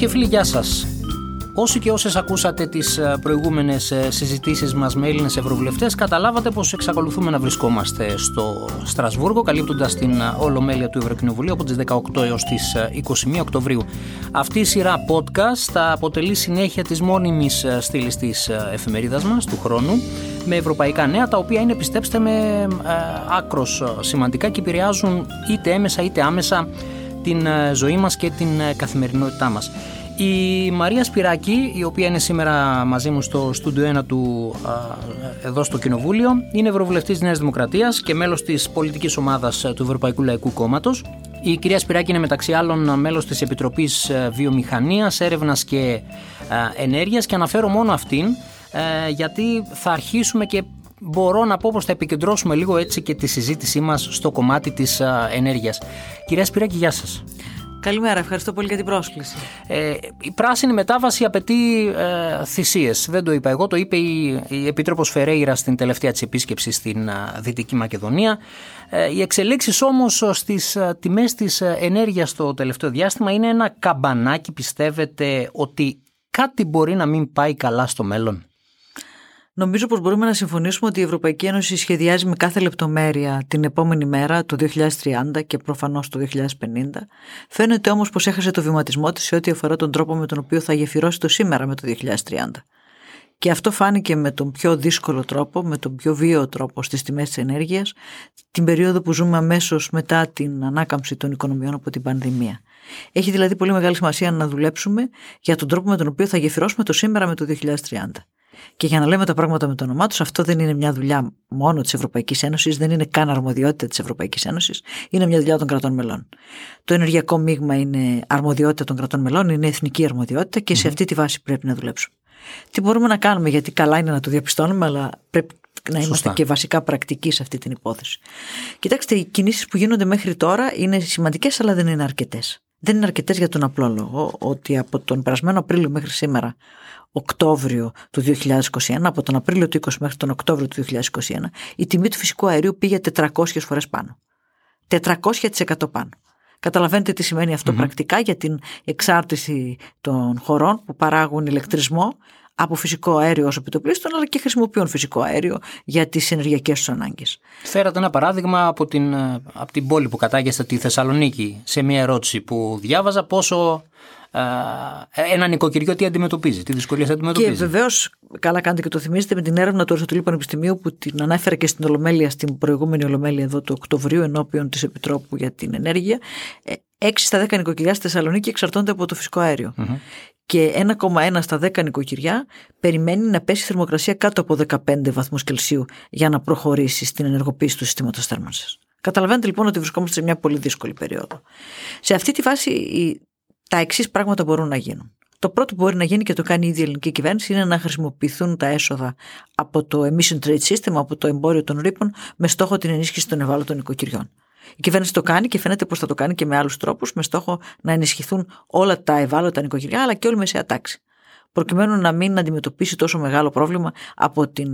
και φίλοι, γεια σας. Όσοι και όσες ακούσατε τις προηγούμενες συζητήσεις μας με Έλληνες ευρωβουλευτές, καταλάβατε πως εξακολουθούμε να βρισκόμαστε στο Στρασβούργο, καλύπτοντας την Ολομέλεια του Ευρωκοινοβουλίου από τις 18 έως τις 21 Οκτωβρίου. Αυτή η σειρά podcast θα αποτελεί συνέχεια της μόνιμης στήλης της εφημερίδας μας του χρόνου, με ευρωπαϊκά νέα, τα οποία είναι, πιστέψτε με, άκρως σημαντικά και επηρεάζουν είτε έμεσα είτε άμεσα την ζωή μας και την καθημερινότητά μας. Η Μαρία Σπυράκη, η οποία είναι σήμερα μαζί μου στο στούντιο 1 του εδώ στο Κοινοβούλιο, είναι ευρωβουλευτής της Νέας Δημοκρατίας και μέλος της πολιτικής ομάδας του Ευρωπαϊκού Λαϊκού Κόμματος. Η κυρία Σπυράκη είναι μεταξύ άλλων μέλος της Επιτροπής Βιομηχανίας, Έρευνας και Ενέργειας, και αναφέρω μόνο αυτήν γιατί θα αρχίσουμε και μπορώ να πω πως θα επικεντρώσουμε λίγο έτσι και τη συζήτησή μας στο κομμάτι της ενέργειας. Κυρία Σπυράκη, γεια σας. Καλημέρα, ευχαριστώ πολύ για την πρόσκληση. Η πράσινη μετάβαση απαιτεί θυσίες. Δεν το είπα εγώ, το είπε η Επίτροπος Φερέιρα στην τελευταία της επίσκεψη στην Δυτική Μακεδονία. Οι εξελίξεις όμως στις τιμές της ενέργειας το τελευταίο διάστημα είναι ένα καμπανάκι. Πιστεύετε ότι κάτι μπορεί να μην πάει καλά στο μέλλον? Νομίζω πως μπορούμε να συμφωνήσουμε ότι η Ευρωπαϊκή Ένωση σχεδιάζει με κάθε λεπτομέρεια την επόμενη μέρα, το 2030 και προφανώς το 2050. Φαίνεται όμως πως έχασε το βηματισμό της σε ό,τι αφορά τον τρόπο με τον οποίο θα γεφυρώσει το σήμερα με το 2030. Και αυτό φάνηκε με τον πιο δύσκολο τρόπο, με τον πιο βίαιο τρόπο στις τιμές της ενέργειας, την περίοδο που ζούμε αμέσως μετά την ανάκαμψη των οικονομιών από την πανδημία. Έχει δηλαδή πολύ μεγάλη σημασία να δουλέψουμε για τον τρόπο με τον οποίο θα γεφυρώσουμε το σήμερα με το 2030. Και για να λέμε τα πράγματα με το όνομά τους, αυτό δεν είναι μια δουλειά μόνο της Ευρωπαϊκής Ένωσης, δεν είναι καν αρμοδιότητα της Ευρωπαϊκής Ένωσης, είναι μια δουλειά των κρατών μελών. Το ενεργειακό μείγμα είναι αρμοδιότητα των κρατών μελών, είναι εθνική αρμοδιότητα και σε αυτή τη βάση πρέπει να δουλέψουμε. Τι μπορούμε να κάνουμε, γιατί καλά είναι να το διαπιστώνουμε, αλλά πρέπει να είμαστε σωστά και βασικά πρακτικοί σε αυτή την υπόθεση. Κοιτάξτε, οι κινήσεις που γίνονται μέχρι τώρα είναι σημαντικές, αλλά δεν είναι αρκετές. Δεν είναι αρκετές για τον απλό λόγο ότι από τον περασμένο Απρίλιο μέχρι σήμερα, Οκτώβριο του 2021, από τον Απρίλιο του 20 μέχρι τον Οκτώβριο του 2021, η τιμή του φυσικού αερίου πήγε 400 φορές πάνω. 400% πάνω. Καταλαβαίνετε τι σημαίνει αυτό πρακτικά για την εξάρτηση των χωρών που παράγουν ηλεκτρισμό από φυσικό αέριο ως επιτοπλίστων, αλλά και χρησιμοποιούν φυσικό αέριο για τις ενεργειακές τους ανάγκες. Φέρατε ένα παράδειγμα από την πόλη που κατάγεστε, τη Θεσσαλονίκη, σε μια ερώτηση που διάβαζα, πόσο ένα νοικοκυριό τι αντιμετωπίζει, τι δυσκολίες αντιμετωπίζει. Και βεβαίως, καλά κάνετε και το θυμίζετε, με την έρευνα του Αριστοτελείου Πανεπιστημίου που την ανέφερα και στην Ολομέλεια, στην προηγούμενη Ολομέλεια εδώ του Οκτωβρίου, ενώπιον της Επιτρόπου για την Ενέργεια, 6 στα 10 νοικοκυριά στη Θεσσαλονίκη εξαρτώνται από το φυσικό αέριο. Και 1,1 στα 10 νοικοκυριά περιμένει να πέσει η θερμοκρασία κάτω από 15 βαθμούς Κελσίου για να προχωρήσει στην ενεργοποίηση του συστήματος θέρμανσης. Καταλαβαίνετε λοιπόν ότι βρισκόμαστε σε μια πολύ δύσκολη περίοδο. Σε αυτή τη βάση τα εξής πράγματα μπορούν να γίνουν. Το πρώτο που μπορεί να γίνει, και το κάνει η ίδια η ελληνική κυβέρνηση, είναι να χρησιμοποιηθούν τα έσοδα από το emission trade system, από το εμπόριο των ρήπων, με στόχο την ενίσχυση των ευάλωτων νοικοκυριών. Η κυβέρνηση το κάνει και φαίνεται πως θα το κάνει και με άλλους τρόπους, με στόχο να ενισχυθούν όλα τα ευάλωτα νοικοκυριά, αλλά και όλη η μεσαία τάξη, προκειμένου να μην αντιμετωπίσει τόσο μεγάλο πρόβλημα από την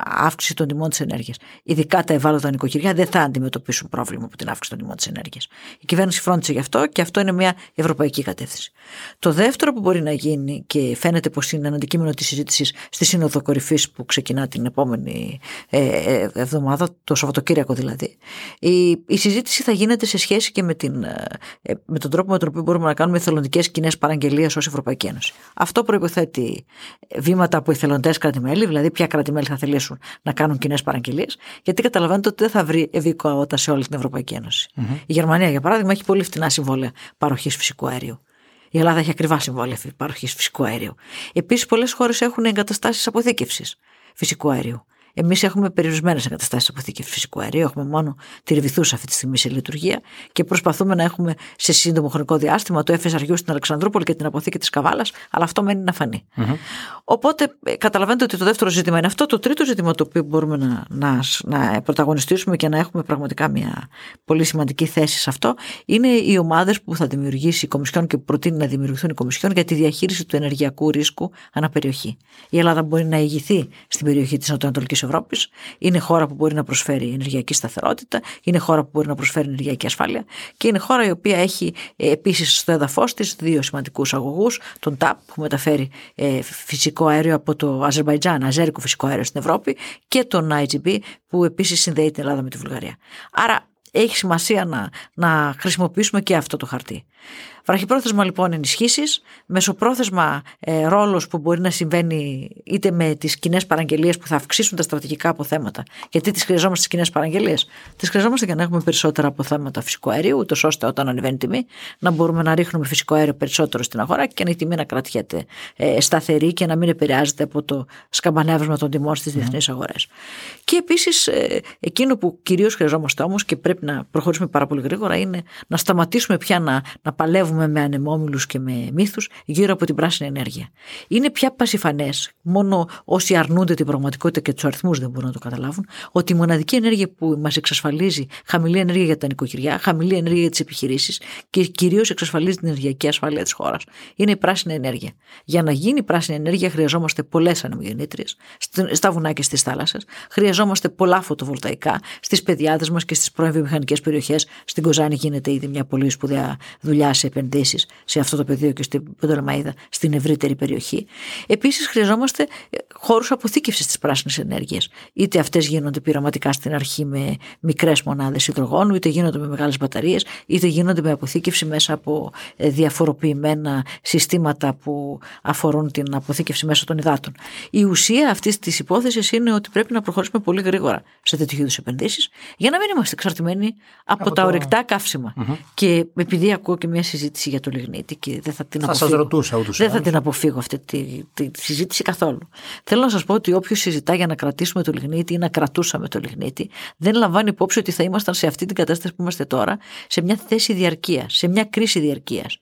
αύξηση των τιμών της ενέργειας. Ειδικά τα ευάλωτα νοικοκυριά δεν θα αντιμετωπίσουν πρόβλημα από την αύξηση των τιμών της ενέργειας. Η κυβέρνηση φρόντισε γι' αυτό και αυτό είναι μια ευρωπαϊκή κατεύθυνση. Το δεύτερο που μπορεί να γίνει, και φαίνεται πως είναι ένα αντικείμενο της συζήτησης στη Σύνοδο Κορυφής που ξεκινά την επόμενη εβδομάδα, το Σαββατοκύριακο δηλαδή, η συζήτηση θα γίνεται σε σχέση και με τον τρόπο με τον οποίο μπορούμε να κάνουμε εθελοντικές κοινές παραγγελίες ως Ευρωπαϊκή Ένωση. Αυτό υποθέτει βήματα από εθελοντές κράτη-μέλη, δηλαδή ποια κράτη-μέλη θα θελήσουν να κάνουν κοινές παραγγελίες, γιατί καταλαβαίνετε ότι δεν θα βρει ευνοϊκότητα σε όλη την Ευρωπαϊκή Ένωση. Η Γερμανία, για παράδειγμα, έχει πολύ φτηνά συμβόλαια παροχής φυσικού αερίου. Η Ελλάδα έχει ακριβά συμβόλαια παροχής φυσικού αερίου. Επίσης, πολλές χώρες έχουν εγκαταστάσεις αποθήκευσης φυσικού αερίου. Εμείς έχουμε περιορισμένες εγκαταστάσεις αποθήκευσης φυσικού αερίου. Έχουμε μόνο τη Ριβηθού αυτή τη στιγμή σε λειτουργία και προσπαθούμε να έχουμε σε σύντομο χρονικό διάστημα το FSRU στην Αλεξανδρούπολη και την αποθήκη της Καβάλας, αλλά αυτό μένει να φανεί. Οπότε καταλαβαίνετε ότι το δεύτερο ζήτημα είναι αυτό. Το τρίτο ζήτημα το οποίο μπορούμε να πρωταγωνιστήσουμε και να έχουμε πραγματικά μια πολύ σημαντική θέση σε αυτό είναι οι ομάδες που θα δημιουργήσει η Κομισιόν και που προτείνει να δημιουργηθούν η Κομισιόν για τη διαχείριση του ενεργειακού ρίσκου αναπεριοχή. Η Ελλάδα μπορεί να ηγηθεί στην περιοχή της Νοτιοανατολικής Ευρώπης. Είναι χώρα που μπορεί να προσφέρει ενεργειακή σταθερότητα, είναι χώρα που μπορεί να προσφέρει ενεργειακή ασφάλεια και είναι χώρα η οποία έχει επίσης στο έδαφος της δύο σημαντικούς αγωγούς, τον ΤΑΠ που μεταφέρει φυσικό αέριο από το Αζερβαϊτζάν, αζέρικο φυσικό αέριο στην Ευρώπη, και τον IGB που επίσης συνδέει την Ελλάδα με τη Βουλγαρία. Άρα έχει σημασία να χρησιμοποιήσουμε και αυτό το χαρτί. Βραχυπρόθεσμα λοιπόν ενισχύσεις, μεσοπρόθεσμα ρόλος που μπορεί να συμβαίνει είτε με τις κοινές παραγγελίες που θα αυξήσουν τα στρατηγικά αποθέματα. Γιατί τις χρειαζόμαστε τις κοινές παραγγελίες? Τις χρειαζόμαστε για να έχουμε περισσότερα αποθέματα φυσικού αερίου, ούτως ώστε όταν ανεβαίνει η τιμή να μπορούμε να ρίχνουμε φυσικό αέριο περισσότερο στην αγορά και να η τιμή να κρατιέται σταθερή και να μην επηρεάζεται από το σκαμπανέβασμα των τιμών στις διεθνείς αγορές. Και επίσης εκείνο που κυρίως χρειαζόμαστε όμως και πρέπει να προχωρήσουμε πάρα πολύ γρήγορα είναι να σταματήσουμε πια να παλεύουμε με ανεμόμυλους και με μύθους γύρω από την πράσινη ενέργεια. Είναι πια πασιφανές, μόνο όσοι αρνούνται την πραγματικότητα και τους αριθμούς δεν μπορούν να το καταλάβουν, ότι η μοναδική ενέργεια που μας εξασφαλίζει χαμηλή ενέργεια για τα νοικοκυριά, χαμηλή ενέργεια για τις επιχειρήσεις και κυρίως εξασφαλίζει την ενεργειακή ασφάλεια της χώρας είναι η πράσινη ενέργεια. Για να γίνει πράσινη ενέργεια χρειαζόμαστε πολλές ανεμογεννήτριες στα βουνά και στις θάλασσες, χρειαζόμαστε πολλά φωτοβολταϊκά στις πεδιάδες μας και στις πρώην βιομηχανικές περιοχές. Στην Κοζάνη γίνεται ήδη μια πολύ σπουδαία δουλειά σε επενδύσεις σε αυτό το πεδίο και στην Πτολεμαϊδα, στην ευρύτερη περιοχή. Επίσης, χρειαζόμαστε χώρους αποθήκευσης της πράσινης ενέργειας. Είτε αυτές γίνονται πειραματικά στην αρχή με μικρές μονάδες υδρογόνου, είτε γίνονται με μεγάλες μπαταρίες, είτε γίνονται με αποθήκευση μέσα από διαφοροποιημένα συστήματα που αφορούν την αποθήκευση μέσω των υδάτων. Η ουσία αυτής της υπόθεσης είναι ότι πρέπει να προχωρήσουμε πολύ γρήγορα σε τέτοιου είδους επενδύσεις για να μην είμαστε εξαρτημένοι από τα ορυκτά καύσιμα. Και επειδή ακούω και μια συζήτηση για το λιγνίτη και δεν θα την αποφύγω αυτή τη συζήτηση καθόλου. Θέλω να σας πω ότι όποιος συζητά για να κρατήσουμε το λιγνίτη ή να κρατούσαμε το λιγνίτη, δεν λαμβάνει υπόψη ότι θα ήμασταν σε αυτή την κατάσταση που είμαστε τώρα, σε μια θέση διαρκείας, σε μια κρίση διαρκείας.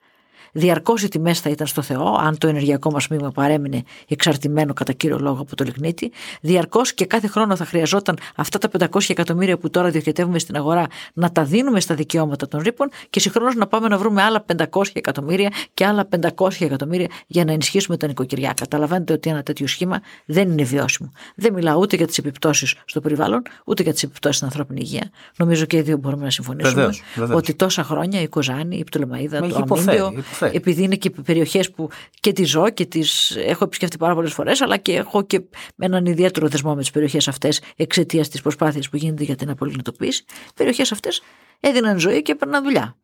Διαρκώς οι τιμές θα ήταν στο Θεό, αν το ενεργειακό μας μείγμα παρέμεινε εξαρτημένο κατά κύριο λόγο από το λιγνίτη. Διαρκώς και κάθε χρόνο θα χρειαζόταν αυτά τα 500 εκατομμύρια που τώρα διοχετεύουμε στην αγορά να τα δίνουμε στα δικαιώματα των ρήπων και συγχρόνως να πάμε να βρούμε άλλα 500 εκατομμύρια και άλλα 500 εκατομμύρια για να ενισχύσουμε τα νοικοκυριά. Καταλαβαίνετε ότι ένα τέτοιο σχήμα δεν είναι βιώσιμο. Δεν μιλάω ούτε για τις επιπτώσεις στο περιβάλλον, ούτε για τις επιπτώσεις στην ανθρώπινη υγεία. Νομίζω και οι δύο μπορούμε να συμφωνήσουμε βεβαίως. Ότι τόσα χρόνια η Κοζάνη, η Πτολεμαϊδα, το Αμίνδιο. Επειδή είναι και περιοχές που και τη ζω και τις έχω επισκεφτεί πάρα πολλές φορές, αλλά και έχω και έναν ιδιαίτερο δεσμό με τις περιοχές αυτές εξαιτίας της προσπάθειας που γίνεται για την απολιγνητοποίηση, οι περιοχές αυτές έδιναν ζωή και έπαιρναν δουλειά.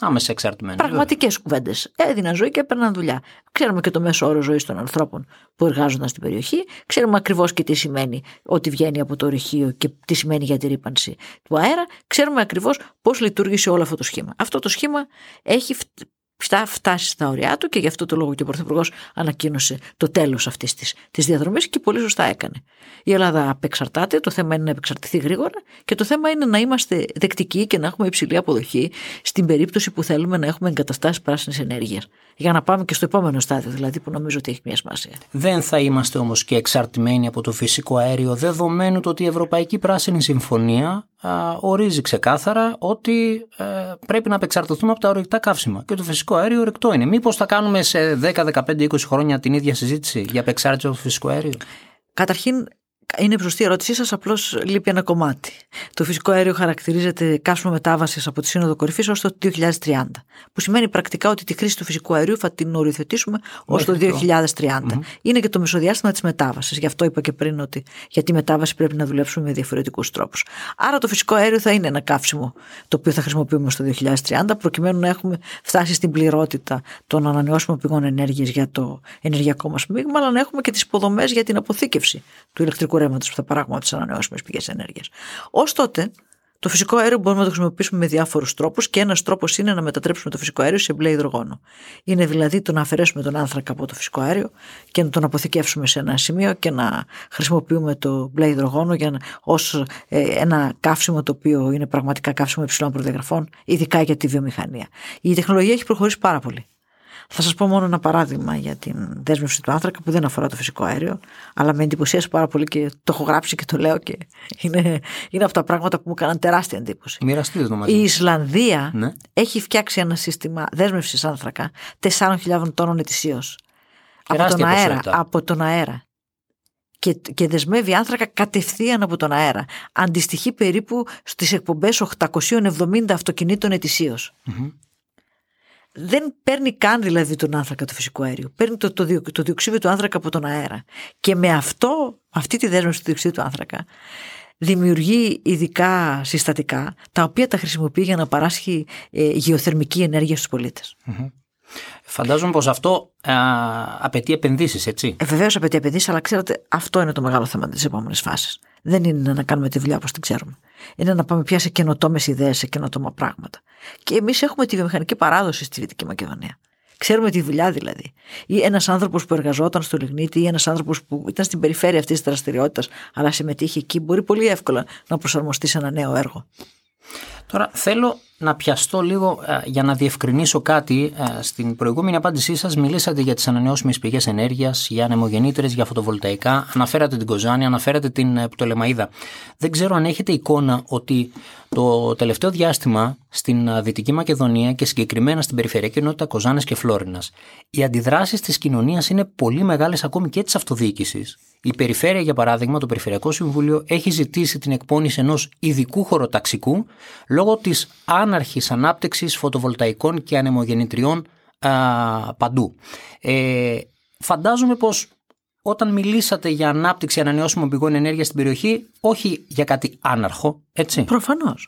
Άμεσα εξαρτημένοι. Πραγματικές κουβέντες. Έδιναν ζωή και έπαιρναν δουλειά. Ξέρουμε και το μέσο όρο ζωής των ανθρώπων που εργάζονταν στην περιοχή. Ξέρουμε ακριβώς και τι σημαίνει ότι βγαίνει από το ορυχείο και τι σημαίνει για τη ρύπανση του αέρα. Ξέρουμε ακριβώς πώς λειτουργήσε όλο αυτό το σχήμα. Αυτό το σχήμα έχει φτάσει στα ωριά του και γι' αυτό το λόγο και ο Πρωθυπουργός ανακοίνωσε το τέλος αυτής της διαδρομής και πολύ σωστά έκανε. Η Ελλάδα απεξαρτάται, το θέμα είναι να επεξαρτηθεί γρήγορα και το θέμα είναι να είμαστε δεκτικοί και να έχουμε υψηλή αποδοχή στην περίπτωση που θέλουμε να έχουμε εγκαταστάσεις πράσινης ενέργειας. Για να πάμε και στο επόμενο στάδιο, δηλαδή, που νομίζω ότι έχει μια σημασία. Δεν θα είμαστε όμως και εξαρτημένοι από το φυσικό αέριο, δεδομένου το ότι η Ευρωπαϊκή Πράσινη Συμφωνία ορίζει ξεκάθαρα ότι πρέπει να απεξαρτηθούμε από τα ορυκτά καύσιμα. Και το φυσικό αέριο ορυκτό είναι. Μήπως θα κάνουμε σε 10, 15, 20 χρόνια την ίδια συζήτηση για απεξάρτηση από το φυσικό αέριο? Καταρχήν, είναι σωστή η ερώτησή σας, απλώς λείπει ένα κομμάτι. Το φυσικό αέριο χαρακτηρίζεται καύσιμο μετάβασης από τη Σύνοδο Κορυφής ως το 2030, που σημαίνει πρακτικά ότι τη χρήση του φυσικού αερίου θα την οριοθετήσουμε ως το 2030. Είναι και το μεσοδιάστημα της μετάβασης. Γι' αυτό είπα και πριν ότι για τη μετάβαση πρέπει να δουλέψουμε με διαφορετικούς τρόπους. Άρα το φυσικό αέριο θα είναι ένα καύσιμο το οποίο θα χρησιμοποιούμε στο 2030, προκειμένου να έχουμε φτάσει στην πληρότητα των ανανεώσιμων πηγών ενέργειας για το ενεργειακό μας μείγμα, αλλά να έχουμε και τις υποδομές για την αποθήκευση του ηλεκτρικού ρεύματος που θα παράγουμε από τις ανανεώσιμες πηγές ενέργειας. Ως τότε, το φυσικό αέριο μπορούμε να το χρησιμοποιήσουμε με διάφορους τρόπους και ένας τρόπος είναι να μετατρέψουμε το φυσικό αέριο σε μπλε υδρογόνο. Είναι δηλαδή το να αφαιρέσουμε τον άνθρακα από το φυσικό αέριο και να τον αποθηκεύσουμε σε ένα σημείο και να χρησιμοποιούμε το μπλε υδρογόνο ως ένα καύσιμο το οποίο είναι πραγματικά καύσιμο υψηλών προδιαγραφών, ειδικά για τη βιομηχανία. Η τεχνολογία έχει προχωρήσει πάρα πολύ. Θα σας πω μόνο ένα παράδειγμα για την δέσμευση του άνθρακα που δεν αφορά το φυσικό αέριο, αλλά με εντυπωσίασε πάρα πολύ και το έχω γράψει και το λέω και είναι από τα πράγματα που μου κάναν τεράστια εντύπωση. Μοιραστείτε το μαζί. Η Ισλανδία έχει φτιάξει ένα σύστημα δέσμευσης άνθρακα 4.000 τόνων ετησίως. Από τον αέρα. Και δεσμεύει άνθρακα κατευθείαν από τον αέρα. Αντιστοιχεί περίπου στις εκπομπές 870 αυτοκινήτων ετησίως. Mm-hmm. Δεν παίρνει καν δηλαδή τον άνθρακα του φυσικού αέριου. Παίρνει το διοξείδιο του άνθρακα από τον αέρα. Και με αυτή τη δέσμευση του διοξείδιου του άνθρακα δημιουργεί ειδικά συστατικά τα οποία τα χρησιμοποιεί για να παράσχει γεωθερμική ενέργεια στους πολίτες. Mm-hmm. Φαντάζομαι πως αυτό απαιτεί επενδύσεις, έτσι. Βεβαίως απαιτεί επενδύσεις, αλλά ξέρετε, αυτό είναι το μεγάλο θέμα της επόμενης φάσης. Δεν είναι να κάνουμε τη δουλειά όπως την ξέρουμε. Είναι να πάμε πια σε καινοτόμες ιδέες, σε καινοτόμα πράγματα. Και εμείς έχουμε τη βιομηχανική παράδοση στη Δυτική Μακεδονία. Ξέρουμε τη δουλειά δηλαδή. Ή ένας άνθρωπος που εργαζόταν στο λιγνίτη, ή ένας άνθρωπος που ήταν στην περιφέρεια αυτής της δραστηριότητας, αλλά συμμετείχε εκεί, μπορεί πολύ εύκολα να προσαρμοστεί σε ένα νέο έργο. Τώρα θέλω να πιαστώ λίγο για να διευκρινίσω κάτι. Στην προηγούμενη απάντησή σας μιλήσατε για τις ανανεώσιμες πηγές ενέργειας, για ανεμογεννήτρες, για φωτοβολταϊκά. Αναφέρατε την Κοζάνη, αναφέρατε την Πτολεμαϊδα. Δεν ξέρω αν έχετε εικόνα ότι το τελευταίο διάστημα στην Δυτική Μακεδονία και συγκεκριμένα στην περιφερειακή ενότητα Κοζάνης και Φλόρινας, οι αντιδράσεις της κοινωνίας είναι πολύ μεγάλες, ακόμη και της αυτοδιοίκησης. Η περιφέρεια, για παράδειγμα, το Περιφερειακό Συμβούλιο έχει ζητήσει την εκπόνηση ενός ειδικού χωροταξικού λόγω της άναρχης ανάπτυξης φωτοβολταϊκών και ανεμογεννητριών παντού. Φαντάζομαι πως όταν μιλήσατε για ανάπτυξη ανανεώσιμων πηγών ενέργειας στην περιοχή, όχι για κάτι άναρχο, έτσι.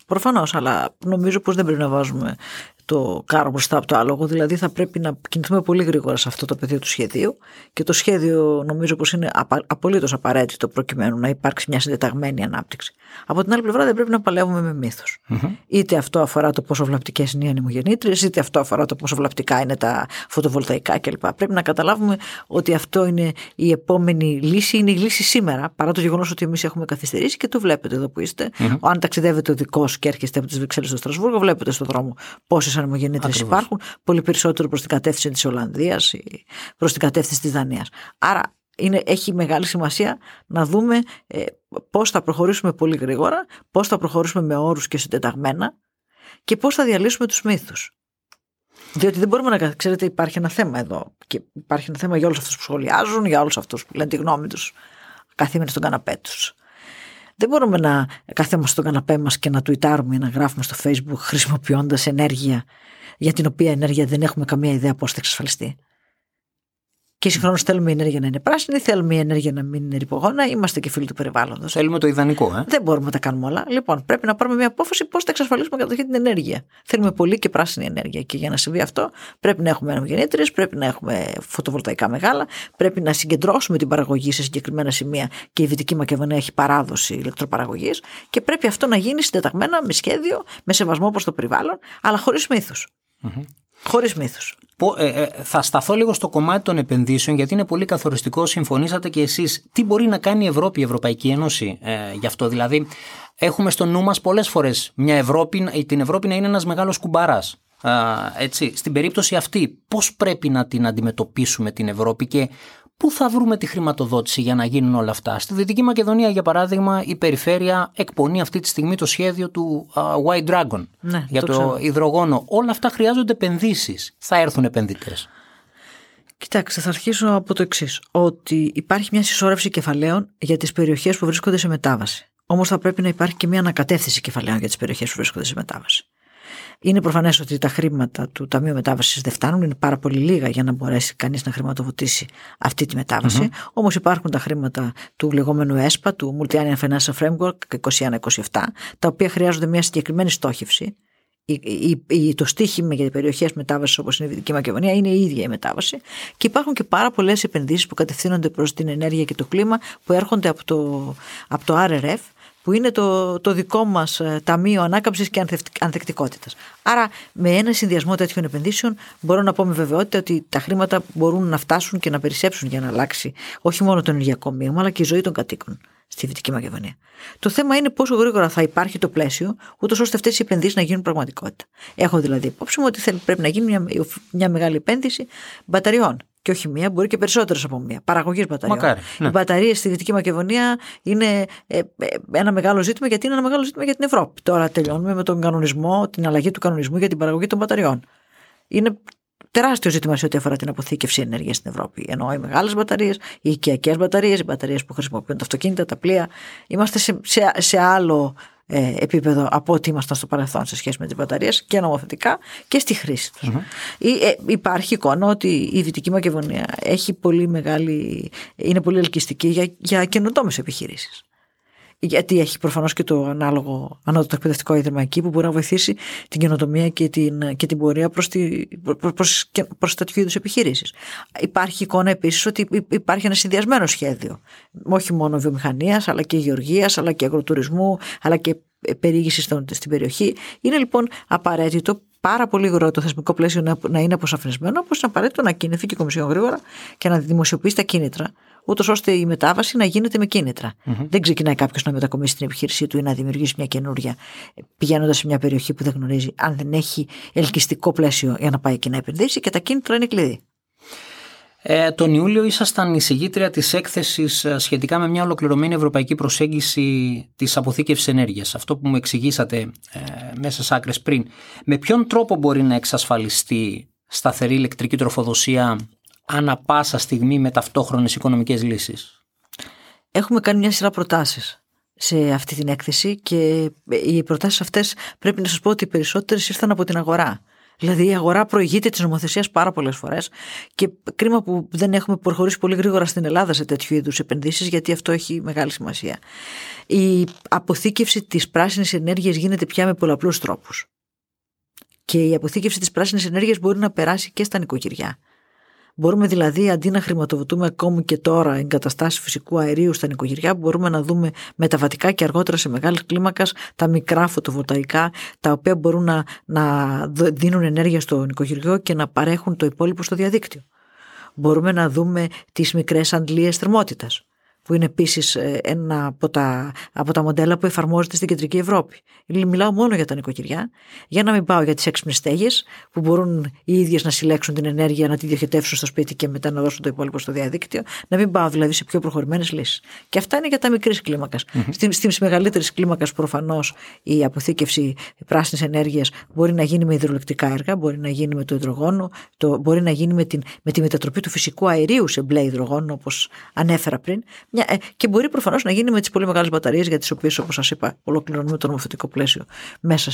Προφανώς, αλλά νομίζω πως δεν πρέπει να βάζουμε το κάρο μπροστά από το άλογο. Δηλαδή θα πρέπει να κινηθούμε πολύ γρήγορα σε αυτό το πεδίο του σχεδίου, και το σχέδιο νομίζω πως είναι απολύτως απαραίτητο προκειμένου να υπάρξει μια συντεταγμένη ανάπτυξη. Από την άλλη πλευρά δεν πρέπει να παλεύουμε με μύθους. Mm-hmm. Είτε αυτό αφορά το πόσο βλαπτικές είναι οι ανεμογεννήτριες, είτε αυτό αφορά το πόσο βλαπτικά είναι τα φωτοβολταϊκά κλπ. Πρέπει να καταλάβουμε ότι αυτό είναι η επόμενη λύση, είναι η λύση σήμερα, παρά το γεγονός ότι εμείς έχουμε καθυστερήσει και το βλέπετε εδώ που είστε. Mm-hmm. Αν ταξιδεύετε οδικώς και έρχεστε από τις Βρυξέλλες στο Στρασβούργο, βλέπετε στον δρόμο πόσες ανεμογεννήτριες υπάρχουν, πολύ περισσότερο προς την κατεύθυνση της Ολλανδίας ή προς την κατεύθυνση της Δανίας. Άρα έχει μεγάλη σημασία να δούμε πώς θα προχωρήσουμε πολύ γρήγορα, πώς θα προχωρήσουμε με όρους και συντεταγμένα και πώς θα διαλύσουμε τους μύθους. Διότι δεν μπορούμε να... Ξέρετε, υπάρχει ένα θέμα εδώ και υπάρχει ένα θέμα για όλους αυτούς που σχολιάζουν, για όλους αυτούς που λένε τη γνώμη τους καθήμενοι στον καναπέ τους. Δεν μπορούμε να καθόμαστε στον καναπέ μας και να τουιτάρουμε ή να γράφουμε στο Facebook χρησιμοποιώντας ενέργεια για την οποία ενέργεια δεν έχουμε καμία ιδέα πώς θα εξασφαλιστεί. Και συγχρόνως θέλουμε η ενέργεια να είναι πράσινη, θέλουμε η ενέργεια να μην είναι ρηπογόνα, είμαστε και φίλοι του περιβάλλοντος. Θέλουμε το ιδανικό, Δεν μπορούμε να τα κάνουμε όλα. Λοιπόν, πρέπει να πάρουμε μια απόφαση πώς θα εξασφαλίσουμε καταρχήν την ενέργεια. Θέλουμε πολύ και πράσινη ενέργεια. Και για να συμβεί αυτό, πρέπει να έχουμε ανεμογεννήτριες, πρέπει να έχουμε φωτοβολταϊκά μεγάλα, πρέπει να συγκεντρώσουμε την παραγωγή σε συγκεκριμένα σημεία. Και η Δυτική Μακεδονία έχει παράδοση ηλεκτροπαραγωγής. Και πρέπει αυτό να γίνει συντεταγμένα, με σχέδιο, με σεβασμό προς το περιβάλλον, αλλά χωρίς μύθους. Mm-hmm. Χωρίς μύθους. Θα σταθώ λίγο στο κομμάτι των επενδύσεων, γιατί είναι πολύ καθοριστικό. Συμφωνήσατε και εσείς. Τι μπορεί να κάνει η Ευρώπη, η Ευρωπαϊκή Ένωση γι' αυτό? Δηλαδή, έχουμε στο νου μας πολλές φορές την Ευρώπη να είναι ένας μεγάλος κουμπάρας. Έτσι. Στην περίπτωση αυτή, πώς πρέπει να την αντιμετωπίσουμε την Ευρώπη και πού θα βρούμε τη χρηματοδότηση για να γίνουν όλα αυτά? Στη Δυτική Μακεδονία, για παράδειγμα, η περιφέρεια εκπονεί αυτή τη στιγμή το σχέδιο του White Dragon για το υδρογόνο. Όλα αυτά χρειάζονται επενδύσεις. Θα έρθουν επενδυτές? Κοιτάξτε, θα αρχίσω από το εξής. Ότι υπάρχει μια συσσόρευση κεφαλαίων για τις περιοχές που βρίσκονται σε μετάβαση. Όμως θα πρέπει να υπάρχει και μια ανακατεύθυνση κεφαλαίων για τις περιοχές που βρίσκονται σε μετάβαση. Είναι προφανές ότι τα χρήματα του Ταμείου Μετάβασης δεν φτάνουν, είναι πάρα πολύ λίγα για να μπορέσει κανείς να χρηματοδοτήσει αυτή τη μετάβαση. Mm-hmm. Όμως υπάρχουν τα χρήματα του λεγόμενου ΕΣΠΑ, του Multi-Annual Financial Framework 21-27, τα οποία χρειάζονται μια συγκεκριμένη στόχευση. Το στίχημα για περιοχές μετάβασης όπως είναι η Δυτική Μακεδονία είναι η ίδια η μετάβαση, και υπάρχουν και πάρα πολλές επενδύσεις που κατευθύνονται προς την ενέργεια και το κλίμα που έρχονται από το RRF, που είναι το δικό μας Ταμείο Ανάκαμψης και Ανθεκτικότητας. Άρα, με ένα συνδυασμό τέτοιων επενδύσεων, μπορώ να πω με βεβαιότητα ότι τα χρήματα μπορούν να φτάσουν και να περισσέψουν για να αλλάξει όχι μόνο το ενεργειακό μείγμα, αλλά και η ζωή των κατοίκων στη Δυτική Μακεδονία. Το θέμα είναι πόσο γρήγορα θα υπάρχει το πλαίσιο, ούτως ώστε αυτές οι επενδύσεις να γίνουν πραγματικότητα. Έχω δηλαδή υπόψη μου ότι πρέπει να γίνει μια μεγάλη επένδυση μπαταριών. Και όχι μία, μπορεί και περισσότερες από μία. Παραγωγής μπαταριών. Μακάρι, ναι. Οι μπαταρίες στη Δυτική Μακεδονία είναι ένα μεγάλο ζήτημα, γιατί είναι ένα μεγάλο ζήτημα για την Ευρώπη. Τώρα τελειώνουμε με τον κανονισμό, την αλλαγή του κανονισμού για την παραγωγή των μπαταριών. Είναι τεράστιο ζήτημα σε ό,τι αφορά την αποθήκευση ενέργειας στην Ευρώπη. Ενώ οι μεγάλες μπαταρίες, οι οικιακές μπαταρίες, οι μπαταρίες που χρησιμοποιούν τα αυτοκίνητα, τα πλοία. Είμαστε σε άλλο επίπεδο από ό,τι ήμασταν στο παρελθόν σε σχέση με τις μπαταρίες και νομοθετικά και στη χρήση τους. Mm-hmm. Υπάρχει εικόνα ότι η Δυτική Μακεδονία έχει πολύ μεγάλη, είναι πολύ ελκυστική για καινοτόμες επιχειρήσεις. Γιατί έχει προφανώς και το ανάλογο ανώτατο εκπαιδευτικό ίδρυμα εκεί που μπορεί να βοηθήσει την καινοτομία και την πορεία προς τέτοιου είδους επιχειρήσεις. Υπάρχει εικόνα επίσης ότι υπάρχει ένα συνδυασμένο σχέδιο, όχι μόνο βιομηχανίας, αλλά και γεωργίας, αλλά και αγροτουρισμού, αλλά και περιήγηση στην περιοχή. Είναι λοιπόν απαραίτητο πάρα πολύ γρήγορα το θεσμικό πλαίσιο να είναι αποσαφινισμένο, όπως είναι απαραίτητο να κινηθεί και η Κομισιόν γρήγορα και να δημοσιοποιήσει τα κίνητρα, ούτως ώστε η μετάβαση να γίνεται με κίνητρα. Mm-hmm. Δεν ξεκινάει κάποιος να μετακομίσει την επιχείρησή του ή να δημιουργήσει μια καινούρια πηγαίνοντας σε μια περιοχή που δεν γνωρίζει, αν δεν έχει ελκυστικό πλαίσιο για να πάει και να επενδύσει, και τα κίνητρα είναι κλειδί. Τον Ιούλιο ήσασταν εισηγήτρια της έκθεσης σχετικά με μια ολοκληρωμένη ευρωπαϊκή προσέγγιση της αποθήκευσης ενέργειας. Αυτό που μου εξηγήσατε μέσα σε άκρες πριν. Με ποιον τρόπο μπορεί να εξασφαλιστεί σταθερή ηλεκτρική τροφοδοσία ανά πάσα στιγμή με ταυτόχρονες οικονομικές λύσεις? Έχουμε κάνει μια σειρά προτάσεις σε αυτή την έκθεση και οι προτάσεις αυτές πρέπει να σας πω ότι οι περισσότερες ήρθαν από την αγορά. Δηλαδή η αγορά προηγείται της νομοθεσίας πάρα πολλές φορές και κρίμα που δεν έχουμε προχωρήσει πολύ γρήγορα στην Ελλάδα σε τέτοιου είδους επενδύσεις, γιατί αυτό έχει μεγάλη σημασία. Η αποθήκευση της πράσινης ενέργειας γίνεται πια με πολλαπλούς τρόπους. Και η αποθήκευση της πράσινης ενέργειας μπορεί να περάσει και στα νοικοκυριά. Μπορούμε δηλαδή, αντί να χρηματοδοτούμε ακόμη και τώρα εγκαταστάσεις φυσικού αερίου στα νοικοκυριά, μπορούμε να δούμε μεταβατικά και αργότερα σε μεγάλη κλίμακα τα μικρά φωτοβολταϊκά, τα οποία μπορούν να δίνουν ενέργεια στο νοικοκυριό και να παρέχουν το υπόλοιπο στο διαδίκτυο. Μπορούμε να δούμε τις μικρές αντλίες θερμότητας, που είναι επίσης ένα από τα μοντέλα που εφαρμόζεται στην Κεντρική Ευρώπη. Μιλάω μόνο για τα νοικοκυριά, για να μην πάω για τις έξυπνες στέγες, που μπορούν οι ίδιες να συλλέξουν την ενέργεια, να τη διοχετεύσουν στο σπίτι και μετά να δώσουν το υπόλοιπο στο διαδίκτυο. Να μην πάω δηλαδή σε πιο προχωρημένες λύσεις. Και αυτά είναι για τα μικρής κλίμακας. Mm-hmm. Στις μεγαλύτερες κλίμακας, προφανώς, η αποθήκευση πράσινης ενέργειας μπορεί να γίνει με υδρολεκτικά έργα, μπορεί να γίνει με το υδρογόνο, μπορεί να γίνει με τη μετατροπή του φυσικού αερίου σε μπλε υδρογόνο, όπως ανέφερα πριν. Και μπορεί προφανώς να γίνει με τις πολύ μεγάλες μπαταρίες, για τις οποίες, όπως σας είπα, ολοκληρώνουμε το νομοθετικό πλαίσιο μέσα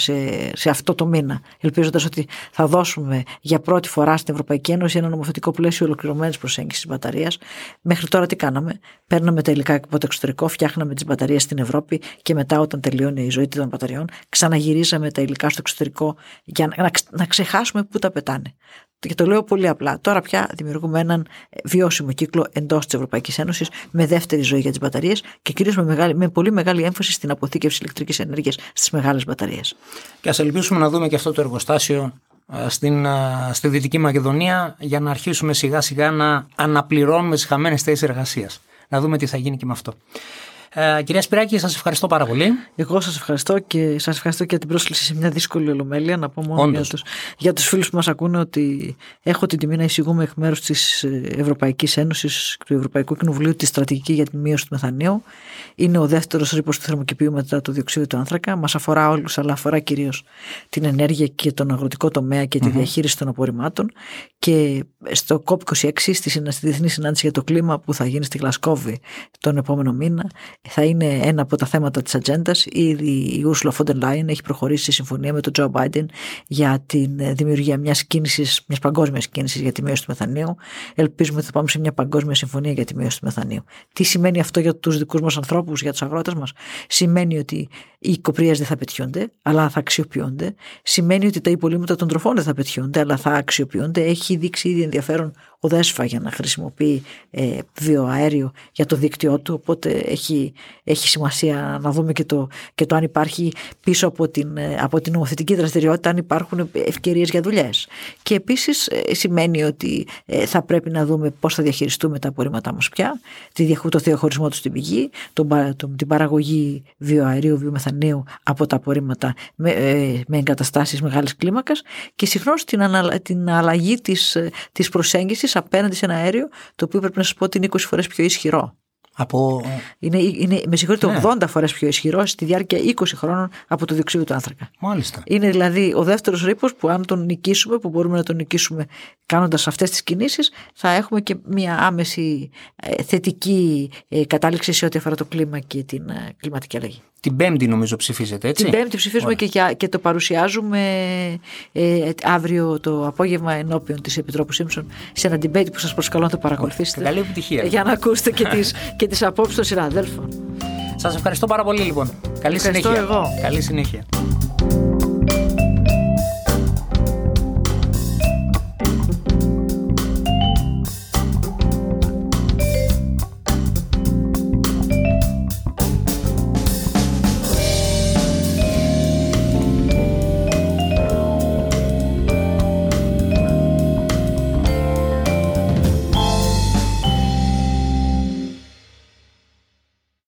σε αυτό το μήνα, ελπίζοντας ότι θα δώσουμε για πρώτη φορά στην Ευρωπαϊκή Ένωση ένα νομοθετικό πλαίσιο ολοκληρωμένης προσέγγισης μπαταρίας. Μέχρι τώρα τι κάναμε? Παίρναμε τα υλικά από το εξωτερικό, φτιάχναμε τις μπαταρίες στην Ευρώπη και μετά, όταν τελειώνει η ζωή των μπαταριών, ξαναγυρίζαμε τα υλικά στο εξωτερικό για να ξεχάσουμε πού τα πετάνε. Και το λέω πολύ απλά. Τώρα πια δημιουργούμε έναν βιώσιμο κύκλο εντός της Ευρωπαϊκής Ένωσης, με δεύτερη ζωή για τις μπαταρίες και κυρίως με πολύ μεγάλη έμφαση στην αποθήκευση ηλεκτρικής ενέργειας στις μεγάλες μπαταρίες. Και ας ελπίσουμε να δούμε και αυτό το εργοστάσιο στη Δυτική Μακεδονία, για να αρχίσουμε σιγά σιγά να αναπληρώνουμε τις χαμένες θέσεις εργασίας. Να δούμε τι θα γίνει και με αυτό. Κυρία Σπυράκη, σας ευχαριστώ πάρα πολύ. Εγώ σας ευχαριστώ και σας ευχαριστώ για την πρόσκληση σε μια δύσκολη ολομέλεια. Να πω μόνο για τους φίλους που μας ακούνε ότι έχω την τιμή να εισηγούμε εκ μέρους της Ευρωπαϊκής Ένωσης, του Ευρωπαϊκού Κοινοβουλίου, τη στρατηγική για τη μείωση του μεθανίου. Είναι ο δεύτερος ρήπος του θερμοκηπίου μετά το διοξείδιο του άνθρακα. Μας αφορά όλους, αλλά αφορά κυρίως την ενέργεια και τον αγροτικό τομέα και τη διαχείριση των απορριμμάτων. Και στο COP26, στη διεθνή συνάντηση για το κλίμα που θα γίνει στη Γλασκόβη τον επόμενο μήνα, θα είναι ένα από τα θέματα της ατζέντας. Ήδη η Ούρσουλα φον ντερ Λάιεν έχει προχωρήσει σε συμφωνία με τον Τζο Μπάιντεν για τη δημιουργία μιας παγκόσμιας κίνησης για τη μείωση του μεθανίου. Ελπίζουμε ότι θα πάμε σε μια παγκόσμια συμφωνία για τη μείωση του μεθανίου. Τι σημαίνει αυτό για τους δικούς μας ανθρώπους, για τους αγρότες μας? Σημαίνει ότι οι κοπρίες δεν θα πετιούνται, αλλά θα αξιοποιούνται. Σημαίνει ότι τα υπολείμματα των τροφών δεν θα πετιούνται, αλλά θα αξιοποιούνται. Έχει δείξει ήδη ενδιαφέρον οδέσφα για να χρησιμοποιεί βιοαέριο για το δίκτυό του, οπότε έχει σημασία να δούμε και το αν υπάρχει πίσω από την νομοθετική δραστηριότητα, αν υπάρχουν ευκαιρίες για δουλειές. Και επίσης σημαίνει ότι θα πρέπει να δούμε πώς θα διαχειριστούμε τα απορρίμματά μας πια, το θεοχωρισμό του στην πηγή, την παραγωγή βιοαερίου, βιομεθανίου από τα απορρίμματα με εγκαταστάσεις μεγάλης κλίμακας και συγχρόνως την αλλαγή της προσέγγισης απέναντι σε ένα αέριο το οποίο πρέπει να σας πω ότι είναι 20 φορές πιο ισχυρό. Είναι 80 φορές πιο ισχυρό στη διάρκεια 20 χρόνων από το διοξείδιο του άνθρακα. Μάλιστα. Είναι δηλαδή ο δεύτερος ρήπος που αν τον νικήσουμε, που μπορούμε να τον νικήσουμε κάνοντας αυτές τις κινήσεις, θα έχουμε και μια άμεση θετική κατάληξη σε ό,τι αφορά το κλίμα και την κλιματική αλλαγή. Την Πέμπτη νομίζω ψηφίζεται, έτσι. Την Πέμπτη ψηφίζουμε και το παρουσιάζουμε αύριο το απόγευμα ενώπιον της Επιτρόπου Σίμψον σε ένα debate που σας προσκαλώ να το παρακολουθήσετε. Καλή επιτυχία. Για να ακούσετε και τις απόψεις των συναδέλφων. Σας ευχαριστώ πάρα πολύ λοιπόν. Καλή συνέχεια. Καλή συνέχεια.